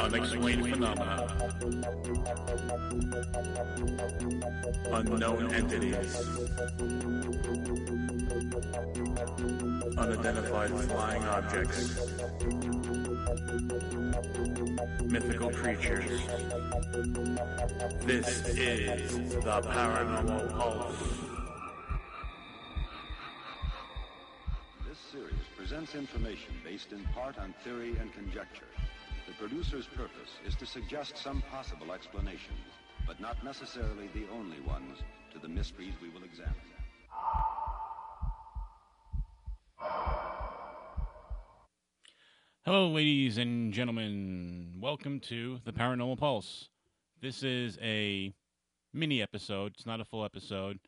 Unexplained phenomena, unknown entities, unidentified flying objects, mythical creatures. This is the Paranormal Pulse. Presents information based in part on theory and conjecture. The producer's purpose is to suggest some possible explanations, but not necessarily the only ones, to the mysteries we will examine. Hello, ladies and gentlemen. Welcome to the Paranormal Pulse. This is a mini episode. It's not a full episode.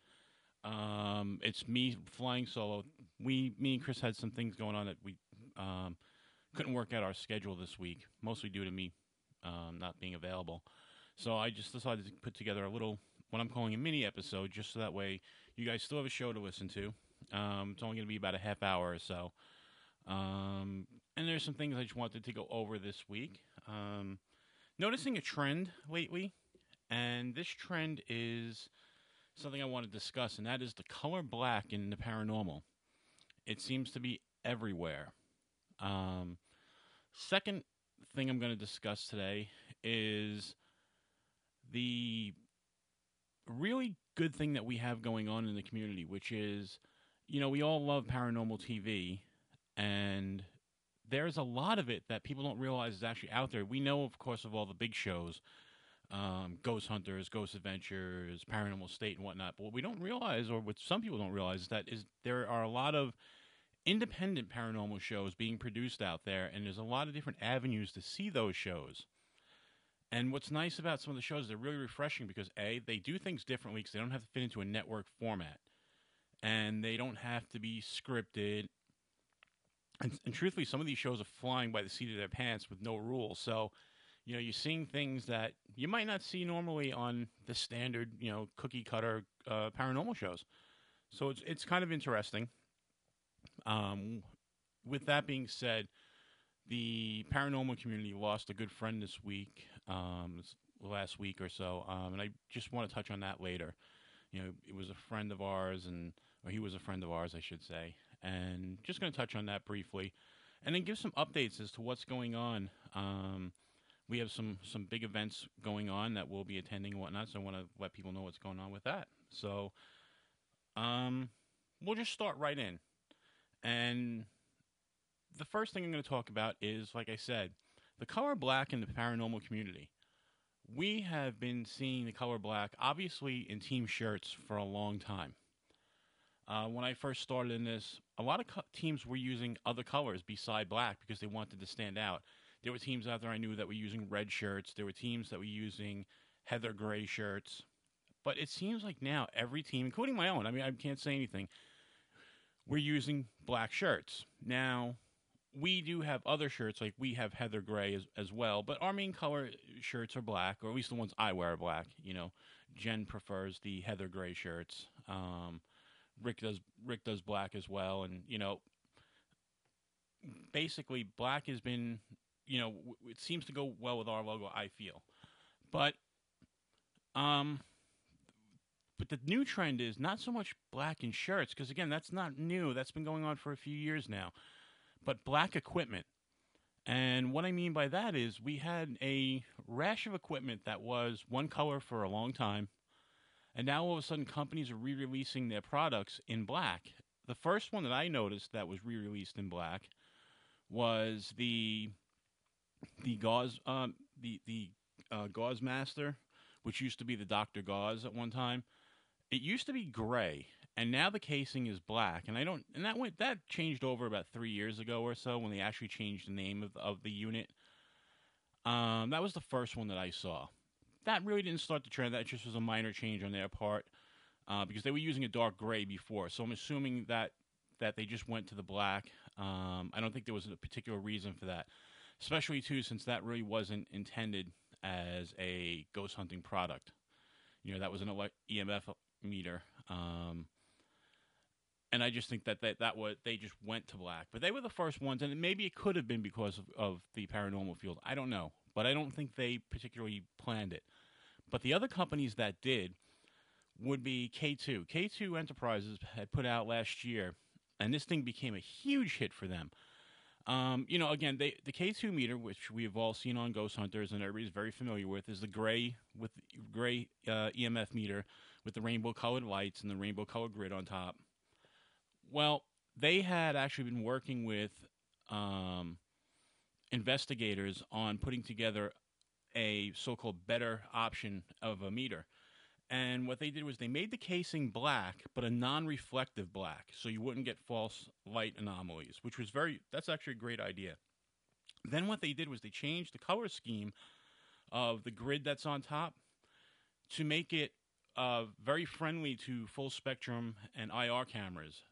It's me flying solo. Me and Chris had some things going on that we couldn't work out our schedule this week, mostly due to me not being available. So I just decided to put together a little, what I'm calling a mini episode, just so that way you guys still have a show to listen to. It's only going to be about a half hour or so. And there's some things I just wanted to go over this week. Noticing a trend lately, and this trend is something I want to discuss, and that is the color black in the paranormal. It seems to be everywhere. Second thing I'm going to discuss today is the really good thing that we have going on in the community, which is, you know, we all love paranormal TV, and there's a lot of it that people don't realize is actually out there. We know, of course, of all the big shows, Ghost Hunters, Ghost Adventures, Paranormal State, and whatnot. But what we don't realize, or what some people don't realize, is that there are a lot of independent paranormal shows being produced out there, and there's a lot of different avenues to see those shows. And what's nice about some of the shows is they're really refreshing because, A, they do things differently because they don't have to fit into a network format, and they don't have to be scripted. And truthfully, some of these shows are flying by the seat of their pants with no rules, so you know, you're seeing things that you might not see normally on the standard, you know, cookie-cutter paranormal shows. So it's kind of interesting. With that being said, the paranormal community lost a good friend this week, last week or so, and I just want to touch on that later. You know, it was a friend of ours, or he was a friend of ours, I should say, and just going to touch on that briefly, and then give some updates as to what's going on. We have some big events going on that we'll be attending and whatnot, so I want to let people know what's going on with that. So we'll just start right in. And the first thing I'm going to talk about is, like I said, the color black in the paranormal community. We have been seeing the color black, obviously, in team shirts for a long time. When I first started in this, a lot of teams were using other colors beside black because they wanted to stand out. There were teams out there I knew that were using red shirts. There were teams that were using heather gray shirts. But it seems like now every team, including my own, I mean, I can't say anything, we're using black shirts. Now, we do have other shirts, like we have heather gray as well, but our main color shirts are black, or at least the ones I wear are black. You know, Jen prefers the heather gray shirts. Rick does black as well. And, you know, basically black has been, you know, it seems to go well with our logo, I feel. But the new trend is not so much black in shirts, because, again, that's not new. That's been going on for a few years now. But black equipment. And what I mean by that is we had a rash of equipment that was one color for a long time, and now all of a sudden companies are re-releasing their products in black. The first one that I noticed that was re-released in black was the GaussMaster, which used to be the Dr. Gauss at one time. It used to be gray, and now the casing is black. And I don't, and that changed over about 3 years ago or so when they actually changed the name of the unit. That was the first one that I saw. That really didn't start the trend. That just was a minor change on their part because they were using a dark gray before. So I'm assuming that they just went to the black. I don't think there was a particular reason for that. Especially, too, since that really wasn't intended as a ghost hunting product. You know, that was an EMF meter. And I just think that they just went to black. But they were the first ones, and maybe it could have been because of the paranormal field. I don't know. But I don't think they particularly planned it. But the other companies that did would be K2. K2 Enterprises had put out last year, and this thing became a huge hit for them. You know, again, the K2 meter, which we have all seen on Ghost Hunters and everybody's very familiar with, is the gray EMF meter with the rainbow-colored lights and the rainbow-colored grid on top. Well, they had actually been working with investigators on putting together a so-called better option of a meter. And what they did was they made the casing black, but a non-reflective black, so you wouldn't get false light anomalies, which was that's actually a great idea. Then what they did was they changed the color scheme of the grid that's on top to make it very friendly to full spectrum and IR cameras.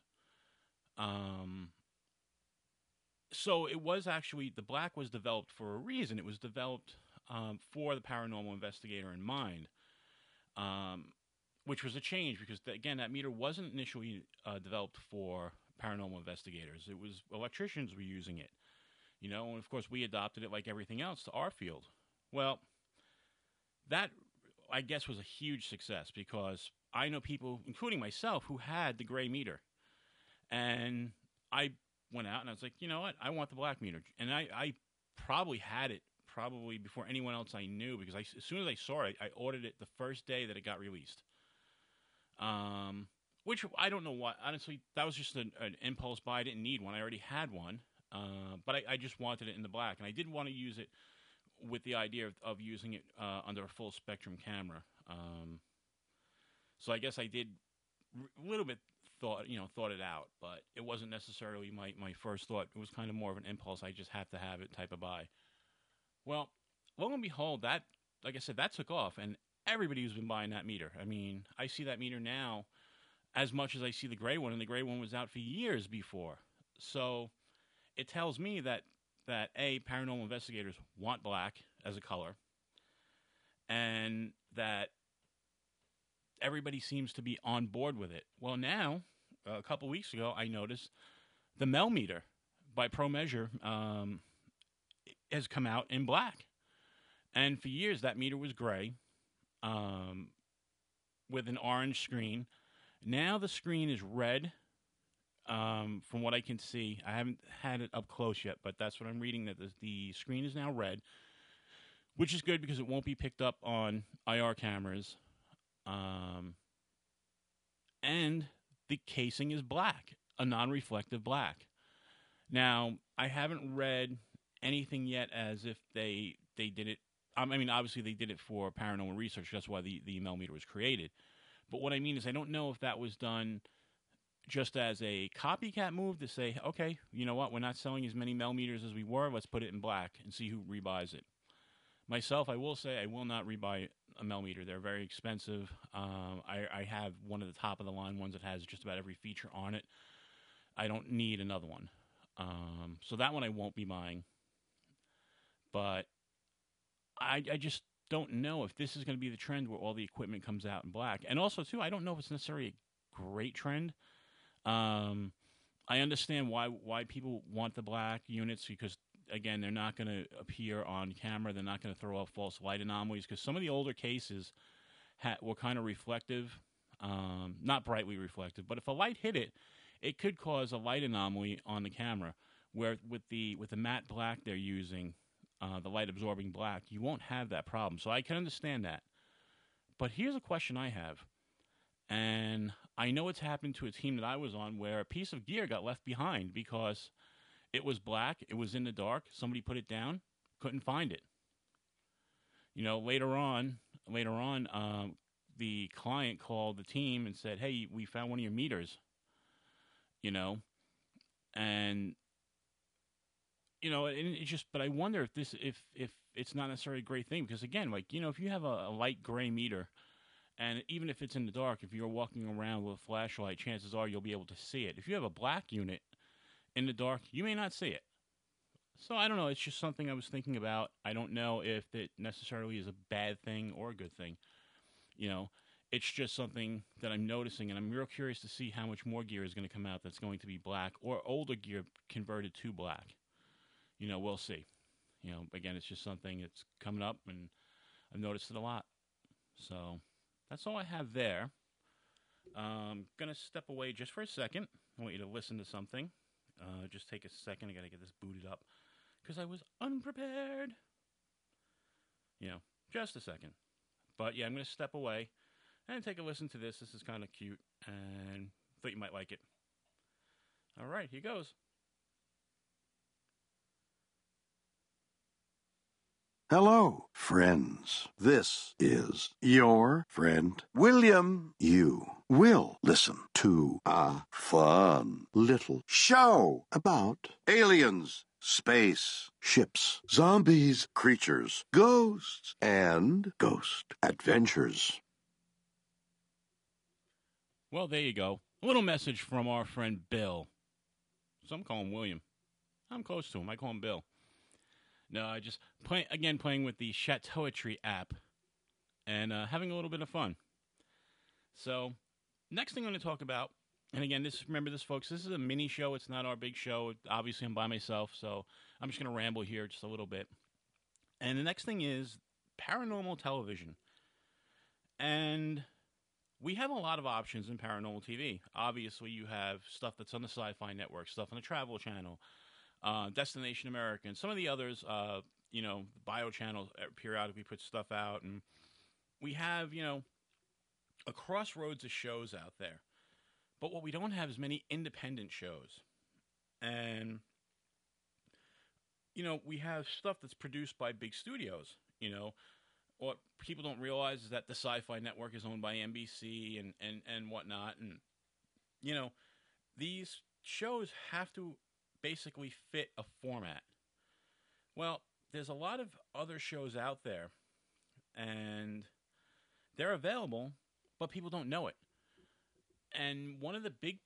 So it was actually, the black was developed for a reason. It was developed for the paranormal investigator in mind. Which was a change because, again, that meter wasn't initially developed for paranormal investigators. It was electricians were using it, you know, and, of course, we adopted it like everything else to our field. Well, that, I guess, was a huge success because I know people, including myself, who had the gray meter. And I went out and I was like, you know what, I want the black meter. And I probably had it. Probably before anyone else I knew, because as soon as I saw it, I ordered it the first day that it got released. Which I don't know why. Honestly, that was just an impulse buy. I didn't need one. I already had one. But I just wanted it in the black. And I did want to use it with the idea of using it under a full spectrum camera. So I guess I did a little bit thought it out. But it wasn't necessarily my first thought. It was kind of more of an impulse. I just have to have it type of buy. Well, lo and behold, that, like I said, that took off, and everybody who's been buying that meter. I mean, I see that meter now as much as I see the gray one, and the gray one was out for years before. So it tells me that A, paranormal investigators want black as a color, and that everybody seems to be on board with it. Well, now, a couple weeks ago, I noticed the Mel meter by ProMeasure, has come out in black. And for years, that meter was gray with an orange screen. Now the screen is red from what I can see. I haven't had it up close yet, but that's what I'm reading, that the screen is now red, which is good because it won't be picked up on IR cameras. And the casing is black, a non-reflective black. Now, I haven't read anything yet as if they did it. I mean, obviously they did it for paranormal research. That's why the Mel meter was created. But what I mean is I don't know if that was done just as a copycat move to say, okay, you know what, we're not selling as many Mel meters as we were. Let's put it in black and see who rebuys it. Myself, I will say I will not rebuy a Mel meter. They're very expensive. I have one of the top-of-the-line ones that has just about every feature on it. I don't need another one. So that one I won't be buying. But I just don't know if this is going to be the trend where all the equipment comes out in black. And also, too, I don't know if it's necessarily a great trend. I understand why people want the black units because, again, they're not going to appear on camera. They're not going to throw off false light anomalies because some of the older cases were kind of reflective, not brightly reflective. But if a light hit it, it could cause a light anomaly on the camera, where with the matte black they're using, the light-absorbing black, you won't have that problem. So I can understand that. But here's a question I have. And I know it's happened to a team that I was on where a piece of gear got left behind because it was black, it was in the dark, somebody put it down, couldn't find it. You know, later on, the client called the team and said, hey, we found one of your meters, you know, and you know, and it's just, but I wonder if if it's not necessarily a great thing, because again, like, you know, if you have a light gray meter, and even if it's in the dark, if you're walking around with a flashlight, chances are you'll be able to see it. If you have a black unit in the dark, you may not see it. So I don't know. It's just something I was thinking about. I don't know if it necessarily is a bad thing or a good thing. You know, It's just something that I'm noticing, and I'm real curious to see how much more gear is going to come out that's going to be black or older gear converted to black. You know, we'll see. You know, again, it's just something that's coming up, and I've noticed it a lot. So that's all I have there. I'm going to step away just for a second. I want you to listen to something. Just take a second. I got to get this booted up because I was unprepared. You know, just a second. But yeah, I'm going to step away and take a listen to this. This is kind of cute, and I thought you might like it. All right, here goes. Hello, friends. This is your friend William. You will listen to a fun little show about aliens, space, ships, zombies, creatures, ghosts, and Ghost Adventures. Well, there you go. A little message from our friend Bill. Some call him William. I'm close to him. I call him Bill. No, I just playing with the Chateauetry app and having a little bit of fun. So, next thing I'm going to talk about, and again, remember this, folks, this is a mini show. It's not our big show. Obviously, I'm by myself, so I'm just going to ramble here just a little bit. And the next thing is paranormal television. And we have a lot of options in paranormal TV. Obviously, you have stuff that's on the SyFy Network, stuff on the Travel Channel, Destination America, and some of the others. You know, Bio Channel periodically puts stuff out, and we have, you know, a crossroads of shows out there. But what we don't have is many independent shows. And, you know, we have stuff that's produced by big studios, you know. What people don't realize is that the Sci-Fi Network is owned by NBC and whatnot. And, you know, these shows have to basically fit a format. Well, there's a lot of other shows out there, and they're available, but people don't know it. And one of the big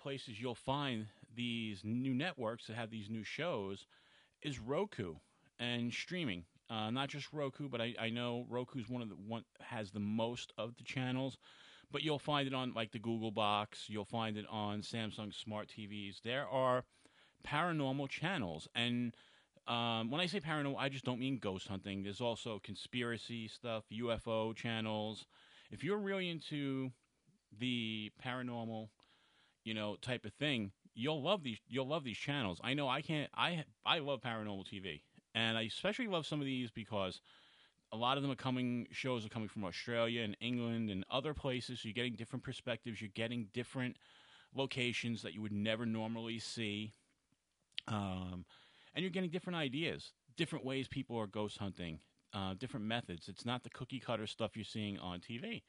places you'll find these new networks that have these new shows is Roku and streaming. Not just Roku, but I know Roku's one has the most of the channels, but you'll find it on like the Google Box, you'll find it on Samsung Smart TVs. There are paranormal channels, and when I say paranormal, I just don't mean ghost hunting. There's also conspiracy stuff, UFO channels. If you're really into the paranormal, you know, type of thing, you'll love these channels. I know I love paranormal TV. And I especially love some of these because a lot of them shows are coming from Australia and England and other places. So you're getting different perspectives. You're getting different locations that you would never normally see. And you're getting different ideas, different ways people are ghost hunting, different methods. It's not the cookie cutter stuff you're seeing on TV.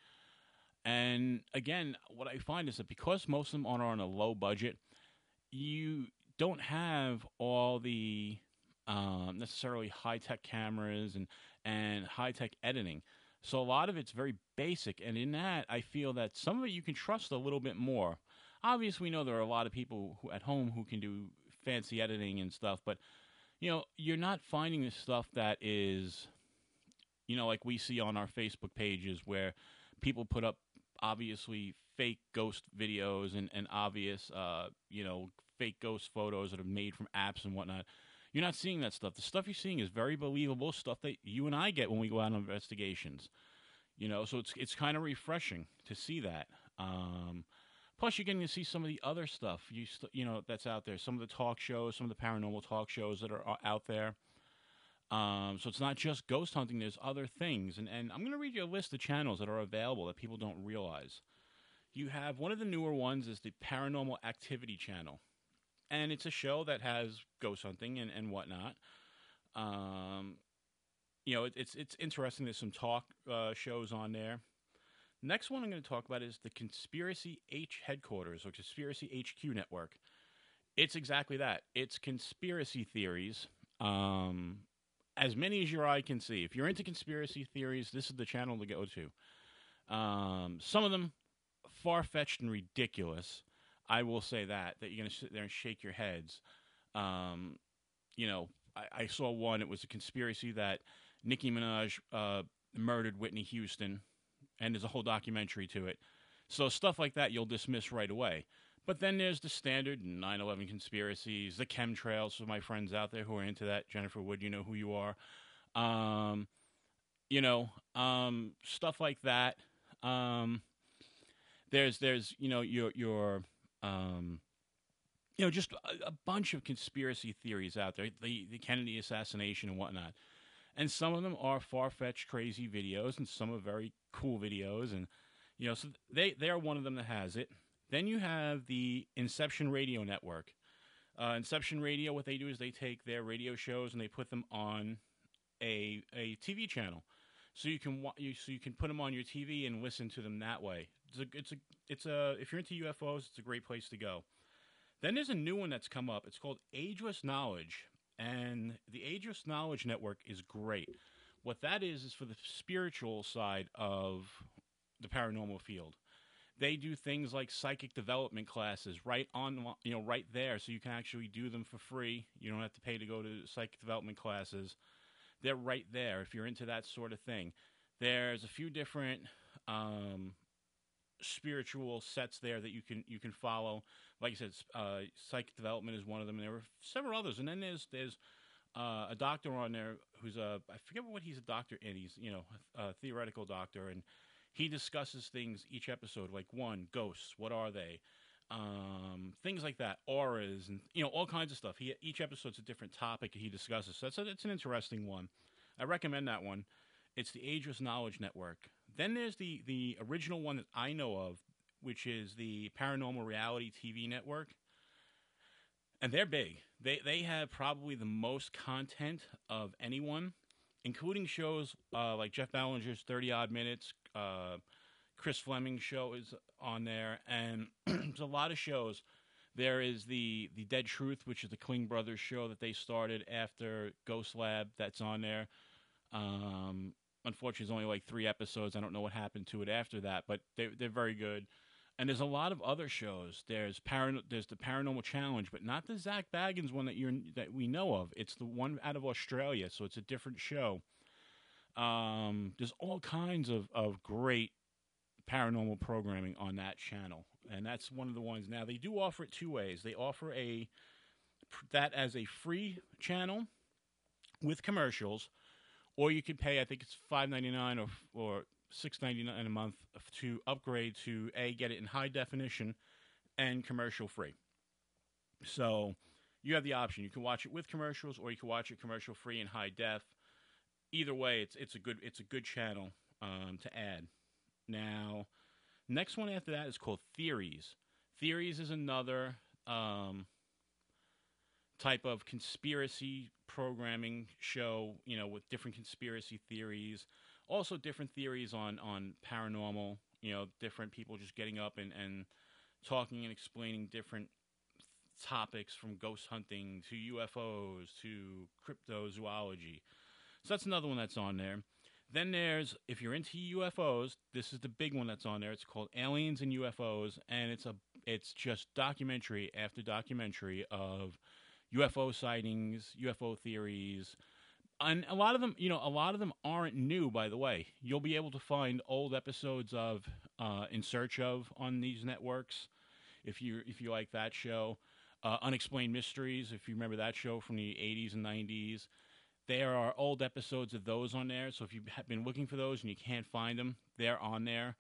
And again, what I find is that because most of them are on a low budget, you don't have all the necessarily high-tech cameras and high-tech editing. So a lot of it's very basic, and in that, I feel that some of it you can trust a little bit more. Obviously, we know there are a lot of people at home who can do fancy editing and stuff, but, you know, you're not finding this stuff that is, you know, like we see on our Facebook pages where people put up, obviously, fake ghost videos and obvious, you know, fake ghost photos that are made from apps and whatnot. You're not seeing that stuff. The stuff you're seeing is very believable stuff that you and I get when we go out on investigations. You know, so it's kind of refreshing to see that. Plus, you're getting to see some of the other stuff, you know, that's out there. Some of the talk shows, some of the paranormal talk shows that are out there. So it's not just ghost hunting. There's other things. And I'm going to read you a list of channels that are available that people don't realize. You have one of the newer ones is the Paranormal Activity Channel. And it's a show that has ghost hunting and whatnot. You know, it's interesting. There's some talk shows on there. Next one I'm going to talk about is the Conspiracy Headquarters or Conspiracy HQ Network. It's exactly that. It's conspiracy theories, as many as your eye can see. If you're into conspiracy theories, this is the channel to go to. Some of them far-fetched and ridiculous. I will say that you're going to sit there and shake your heads. You know, I saw one. It was a conspiracy that Nicki Minaj murdered Whitney Houston. and there's a whole documentary to it. So stuff like that you'll dismiss right away. But then there's the standard 9/11 conspiracies, the chemtrails for my friends out there who are into that. Jennifer Wood, you know who you are. Stuff like that. There's just a bunch of conspiracy theories out there, the Kennedy assassination and whatnot. And some of them are far-fetched, crazy videos, and some are very cool videos. And, you know, so they are one of them that has it. Then you have the Inception Radio Network. Inception Radio, what they do is they take their radio shows and they put them on a TV channel, so you can put them on your TV and listen to them that way. It's if you're into UFOs, it's a great place to go. Then there's a new one that's come up. It's called Ageless Knowledge, and the Ageless Knowledge Network is great. What that is for the spiritual side of the paranormal field. They do things like psychic development classes right there, so you can actually do them for free. You don't have to pay to go to psychic development classes. They're right there if you're into that sort of thing. There's a few different spiritual sets there that you can follow. Like I said, psychic development is one of them, and there were several others. And then there's a doctor on there who's I forget what he's a doctor in. He's a theoretical doctor, and he discusses things each episode, like ghosts, what are they, things like that, auras, and all kinds of stuff. Each episode's a different topic he discusses. So it's an interesting one. I recommend that one. It's the Ageless Knowledge Network. Then there's the original one that I know of, which is the Paranormal Reality TV Network. And they're big. They have probably the most content of anyone, including shows like Jeff Ballinger's 30-Odd Minutes. Chris Fleming's show is on there, and there's a lot of shows. There is the Dead Truth, which is the Kling Brothers show that they started after Ghost Lab. That's on there. Unfortunately, there's only like 3 episodes. I don't know what happened to it after that, but they're very good. And there's a lot of other shows. There's the Paranormal Challenge, but not the Zach Baggins one that we know of. It's the one out of Australia, so it's a different show. There's all kinds of great paranormal programming on that channel, and that's one of the ones. Now, they do offer it 2 ways. They offer that as a free channel with commercials, or you could pay, I think it's $5.99 or $6.99 a month to upgrade to get it in high definition and commercial free. So you have the option. You can watch it with commercials, or you can watch it commercial free in high def. Either way, it's a good channel to add. Now, next one after that is called Theories. Theories is another type of conspiracy programming show, with different conspiracy theories. Also different theories on paranormal, different people just getting up and talking and explaining different topics, from ghost hunting to UFOs to cryptozoology. So that's another one that's on there. Then there's, if you're into UFOs, this is the big one that's on there. It's called Aliens and UFOs, and it's just documentary after documentary of UFO sightings, UFO theories, and a lot of them aren't new, by the way. You'll be able to find old episodes of In Search Of on these networks, if you like that show. Unexplained Mysteries, if you remember that show from the 80s and 90s. There are old episodes of those on there, so if you've been looking for those and you can't find them, they're on there.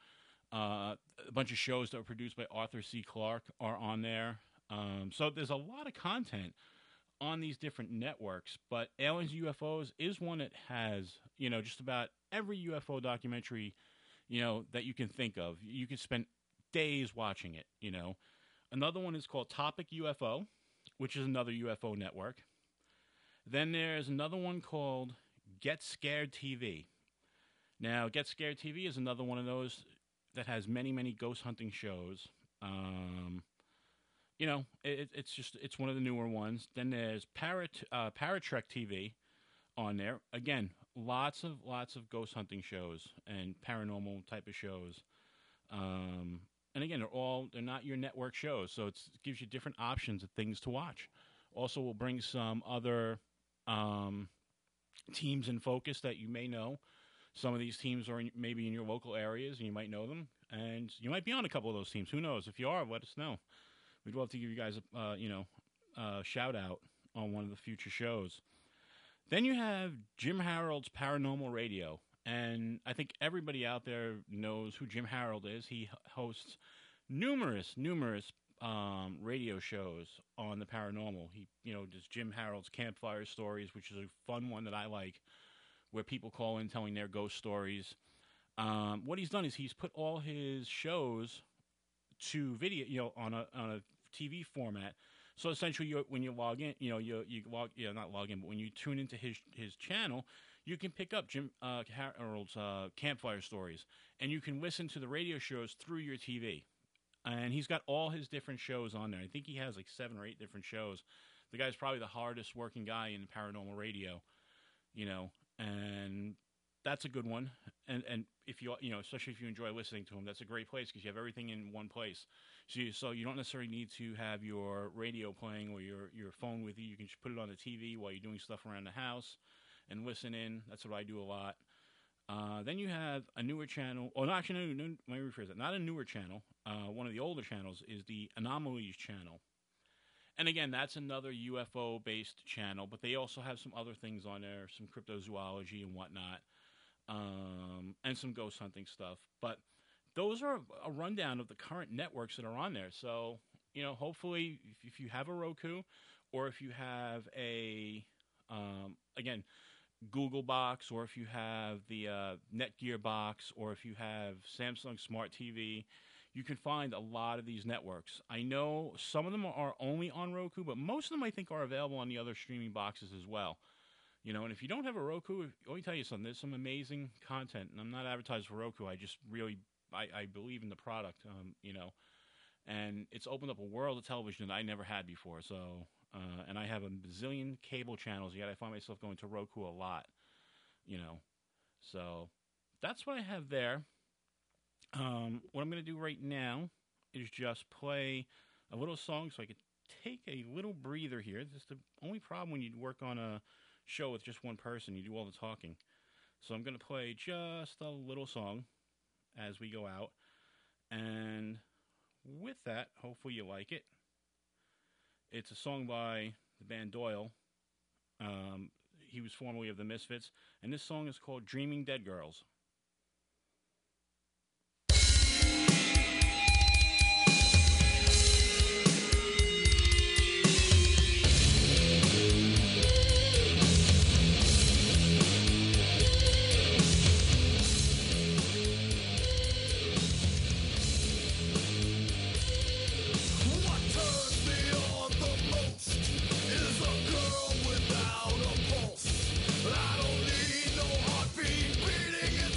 A bunch of shows that were produced by Arthur C. Clarke are on there. So there's a lot of content on these different networks, but Aliens and UFOs is one that has, just about every UFO documentary, that you can think of. You could spend days watching it, Another one is called Topic UFO, which is another UFO network. Then there's another one called Get Scared TV. Now, Get Scared TV is another one of those that has many, many ghost hunting shows. It's one of the newer ones. Then there's Paratrek TV on there. Again, lots of ghost hunting shows and paranormal type of shows. And again, they're not your network shows, so it gives you different options of things to watch. Also, we'll bring some other teams in focus that you may know. Some of these teams are maybe in your local areas, and you might know them. And you might be on a couple of those teams. Who knows? If you are, let us know. We'd love to give you guys a shout-out on one of the future shows. Then you have Jim Harold's Paranormal Radio. And I think everybody out there knows who Jim Harold is. He hosts numerous radio shows on the paranormal. He, does Jim Harold's Campfire Stories, which is a fun one that I like, where people call in telling their ghost stories. What he's done is he's put all his shows to video, on a TV format. So essentially, when you log in, but when you tune into his channel, you can pick up Jim Harold's Campfire Stories, and you can listen to the radio shows through your TV. And he's got all his different shows on there. I think he has like 7 or 8 different shows. The guy's probably the hardest working guy in paranormal radio, and that's a good one. And if you especially if you enjoy listening to him, that's a great place because you have everything in one place. So you don't necessarily need to have your radio playing or your phone with you. You can just put it on the TV while you're doing stuff around the house and listen in. That's what I do a lot. Then you have a newer channel. Oh, no, actually, no, let me rephrase that. Not a newer channel. One of the older channels is the Anomalies channel. And again, that's another UFO-based channel, but they also have some other things on there, some cryptozoology and whatnot, and some ghost hunting stuff. But those are a rundown of the current networks that are on there. So, hopefully, if you have a Roku or if you have a, Google Box, or if you have the Netgear Box, or if you have Samsung Smart TV, you can find a lot of these networks. I know some of them are only on Roku, but most of them I think are available on the other streaming boxes as well. And if you don't have a Roku, let me tell you something. There's some amazing content, and I'm not advertised for Roku. I just really I believe in the product, and it's opened up a world of television that I never had before. So. And I have a bazillion cable channels, yet I find myself going to Roku a lot, So that's what I have there. What I'm going to do right now is just play a little song so I could take a little breather here. This is the only problem when you work on a show with just one person. You do all the talking. So I'm going to play just a little song as we go out. And with that, hopefully you like it. It's a song by the band Doyle. He was formerly of the Misfits, and this song is called Dreaming Dead Girls. I don't need no heartbeat beating.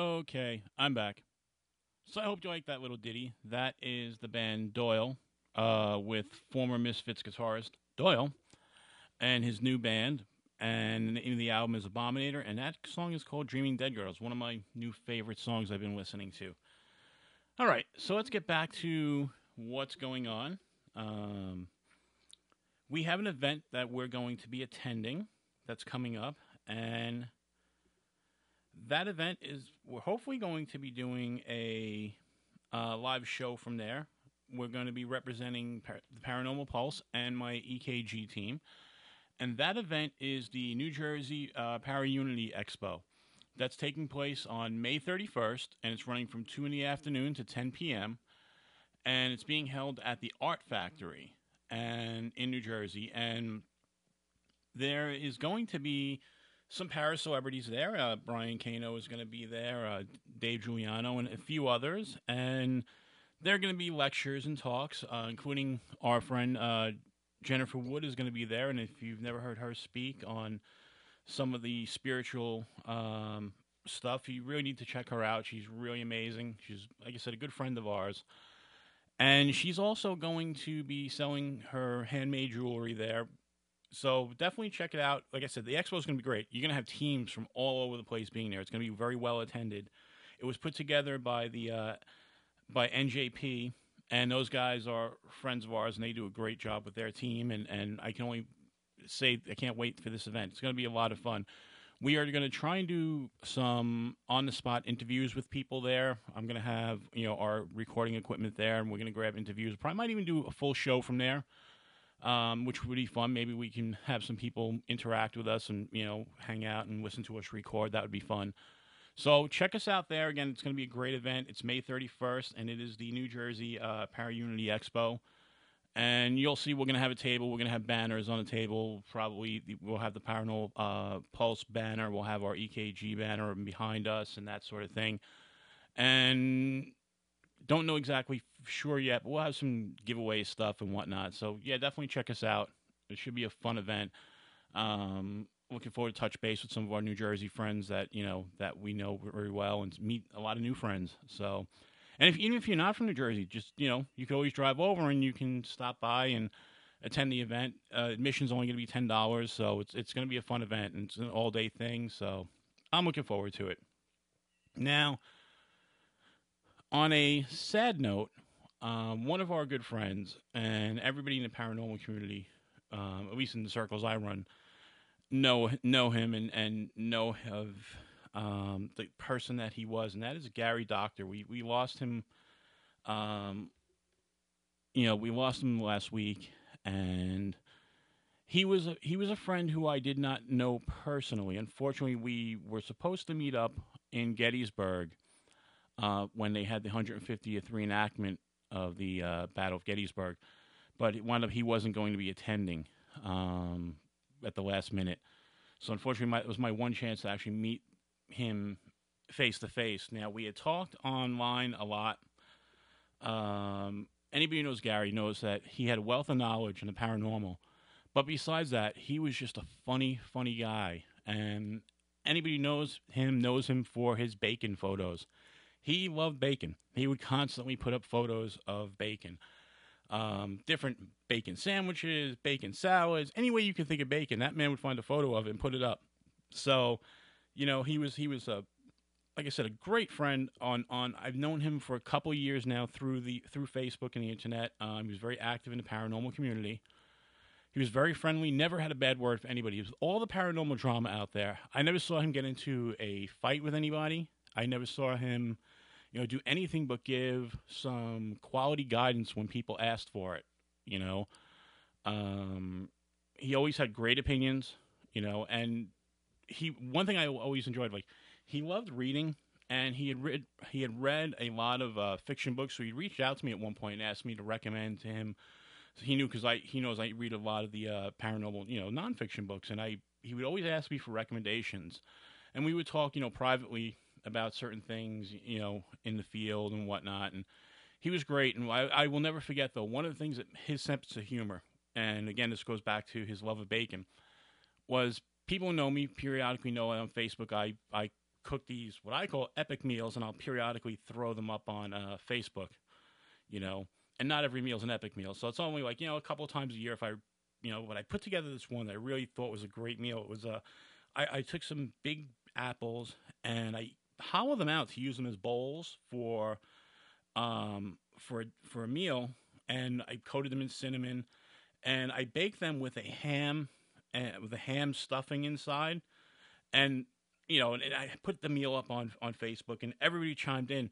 Okay, I'm back. So I hope you like that little ditty. That is the band Doyle, with former Misfits guitarist Doyle and his new band. And the name of the album is Abominator, and that song is called Dreaming Dead Girls, one of my new favorite songs I've been listening to. All right, so let's get back to what's going on. We have an event that we're going to be attending that's coming up, and that event is, we're hopefully going to be doing a live show from there. We're going to be representing the Paranormal Pulse and my EKG team. And that event is the New Jersey Para-Unity Expo. That's taking place on May 31st, and it's running from 2 in the afternoon to 10 p.m., and it's being held at the Art Factory and in New Jersey. And there is going to be some Para celebrities there. Brian Kano is going to be there, Dave Giuliano, and a few others. And there are going to be lectures and talks, including our friend Jennifer Wood is going to be there, and if you've never heard her speak on some of the spiritual stuff, you really need to check her out. She's really amazing. She's, like I said, a good friend of ours. And she's also going to be selling her handmade jewelry there. So definitely check it out. Like I said, the expo is going to be great. You're going to have teams from all over the place being there. It's going to be very well attended. It was put together by the by NJP. And those guys are friends of ours, and they do a great job with their team. And I can only say I can't wait for this event. It's going to be a lot of fun. We are going to try and do some on-the-spot interviews with people there. I'm going to have, you know, our recording equipment there, and we're going to grab interviews. Probably might even do a full show from there, which would be fun. Maybe we can have some people interact with us and, you know, hang out and listen to us record. That would be fun. So check us out there. Again, it's going to be a great event. It's May 31st, and it is the New Jersey Para-Unity Expo. And you'll see we're going to have a table. We're going to have banners on the table. Probably we'll have the Paranormal Pulse banner. We'll have our EKG banner behind us and that sort of thing. And don't know exactly sure yet, but we'll have some giveaway stuff and whatnot. So, yeah, definitely check us out. It should be a fun event. Looking forward to touch base with some of our New Jersey friends that, you know, that we know very well, and meet a lot of new friends. So, and if, even if you're not from New Jersey, just, you know, you can always drive over and you can stop by and attend the event. Admission's only going to be $10, so it's going to be a fun event, and it's an all-day thing. So I'm looking forward to it. Now, on a sad note, one of our good friends and everybody in the paranormal community, at least in the circles I run, know him and know of the person that he was, and that is Gary Doctor. We lost him, we lost him last week, and he was a friend who I did not know personally. Unfortunately, we were supposed to meet up in Gettysburg when they had the 150th reenactment of the Battle of Gettysburg, but it wound up he wasn't going to be attending at the last minute. So unfortunately, it was my one chance to actually meet him face to face. Now, we had talked online a lot. Anybody who knows Gary knows that he had a wealth of knowledge in the paranormal. But besides that, he was just a funny, funny guy. And anybody who knows him for his bacon photos. He loved bacon. He would constantly put up photos of bacon. Different bacon sandwiches, bacon salads, any way you can think of bacon, that man would find a photo of it and put it up. So, you know, he was a, like I said, a great friend. I've known him for a couple of years now through Facebook and the internet. He was very active in the paranormal community. He was very friendly, never had a bad word for anybody. It was all the paranormal drama out there. I never saw him get into a fight with anybody. I never saw him, you know, do anything but give some quality guidance when people asked for it, you know. He always had great opinions, you know, and one thing I always enjoyed, like, he loved reading, and he had read a lot of fiction books, so he reached out to me at one point and asked me to recommend to him. So he knew, because he knows I read a lot of the paranormal, you know, nonfiction books, and he would always ask me for recommendations. And we would talk, you know, privately about certain things, you know, in the field and whatnot. And he was great. And I will never forget, though, one of the things that his sense of humor, and again, this goes back to his love of bacon, was people who know me periodically know on Facebook I cook these, what I call epic meals, and I'll periodically throw them up on Facebook, you know. And not every meal is an epic meal. So it's only like, you know, a couple of times a year if I, you know, when I put together this one that I really thought was a great meal, it was I took some big apples and I hollow them out to use them as bowls for a meal. And I coated them in cinnamon and I baked them with a ham and with a ham stuffing inside. And, you know, and I put the meal up on Facebook and everybody chimed in.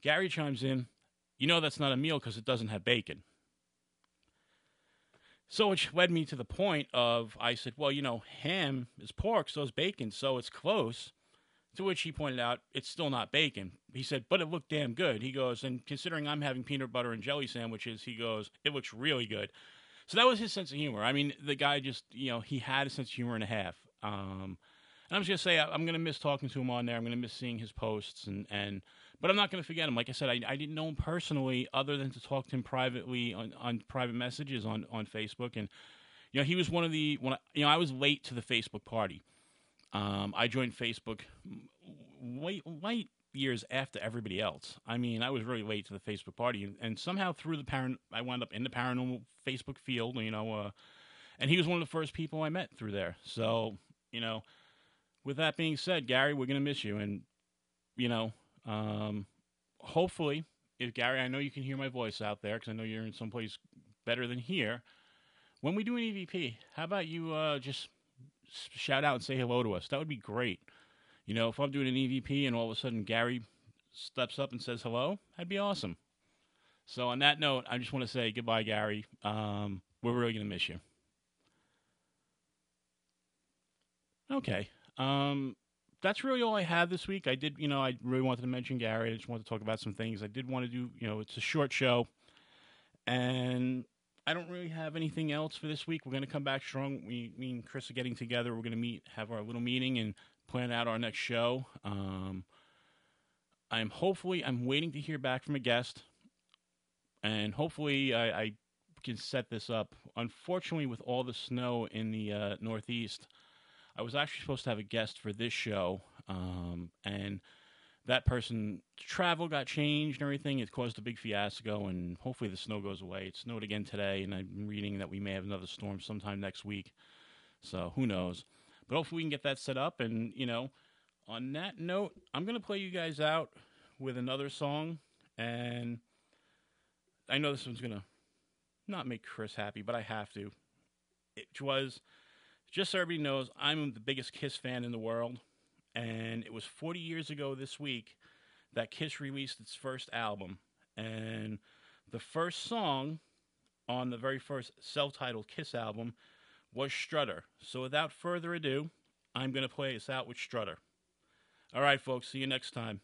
Gary chimes in. You know that's not a meal because it doesn't have bacon. So which led me to the point of, I said, well, you know, ham is pork, so is bacon, so it's close. To which he pointed out, it's still not bacon. He said, but it looked damn good. He goes, and considering I'm having peanut butter and jelly sandwiches, he goes, it looks really good. So that was his sense of humor. I mean, the guy just, you know, he had a sense of humor and a half. And I'm just going to say, I'm going to miss talking to him on there. I'm going to miss seeing his posts and but I'm not going to forget him. Like I said, I didn't know him personally other than to talk to him privately on private messages on Facebook. And, you know, he was one of the – you know, I was late to the Facebook party. I joined Facebook late years after everybody else. I mean, I was really late to the Facebook party. And somehow through the I wound up in the paranormal Facebook field, you know. And he was one of the first people I met through there. So, you know, with that being said, Gary, we're going to miss you. And, you know – hopefully, if Gary, I know you can hear my voice out there because I know you're in someplace better than here. When we do an EVP, how about you just shout out and say hello to us? That would be great. You know, if I'm doing an EVP and all of a sudden Gary steps up and says hello, that'd be awesome. So on that note, I just want to say goodbye, Gary. We're really going to miss you. Okay. That's really all I have this week. I did, you know, I really wanted to mention Gary. I just wanted to talk about some things. I did want to do, you know, it's a short show. And I don't really have anything else for this week. We're going to come back strong. Me and Chris are getting together. We're going to meet, have our little meeting, and plan out our next show. I'm waiting to hear back from a guest. And hopefully I can set this up. Unfortunately, with all the snow in the Northeast, I was actually supposed to have a guest for this show, and that person's travel got changed and everything. It caused a big fiasco, and hopefully the snow goes away. It snowed again today, and I'm reading that we may have another storm sometime next week. So who knows? But hopefully we can get that set up. And, you know, on that note, I'm going to play you guys out with another song. And I know this one's going to not make Chris happy, but I have to. It was... Just so everybody knows, I'm the biggest KISS fan in the world, and it was 40 years ago this week that KISS released its first album, and the first song on the very first self-titled KISS album was Strutter. So without further ado, I'm going to play us out with Strutter. All right, folks, see you next time.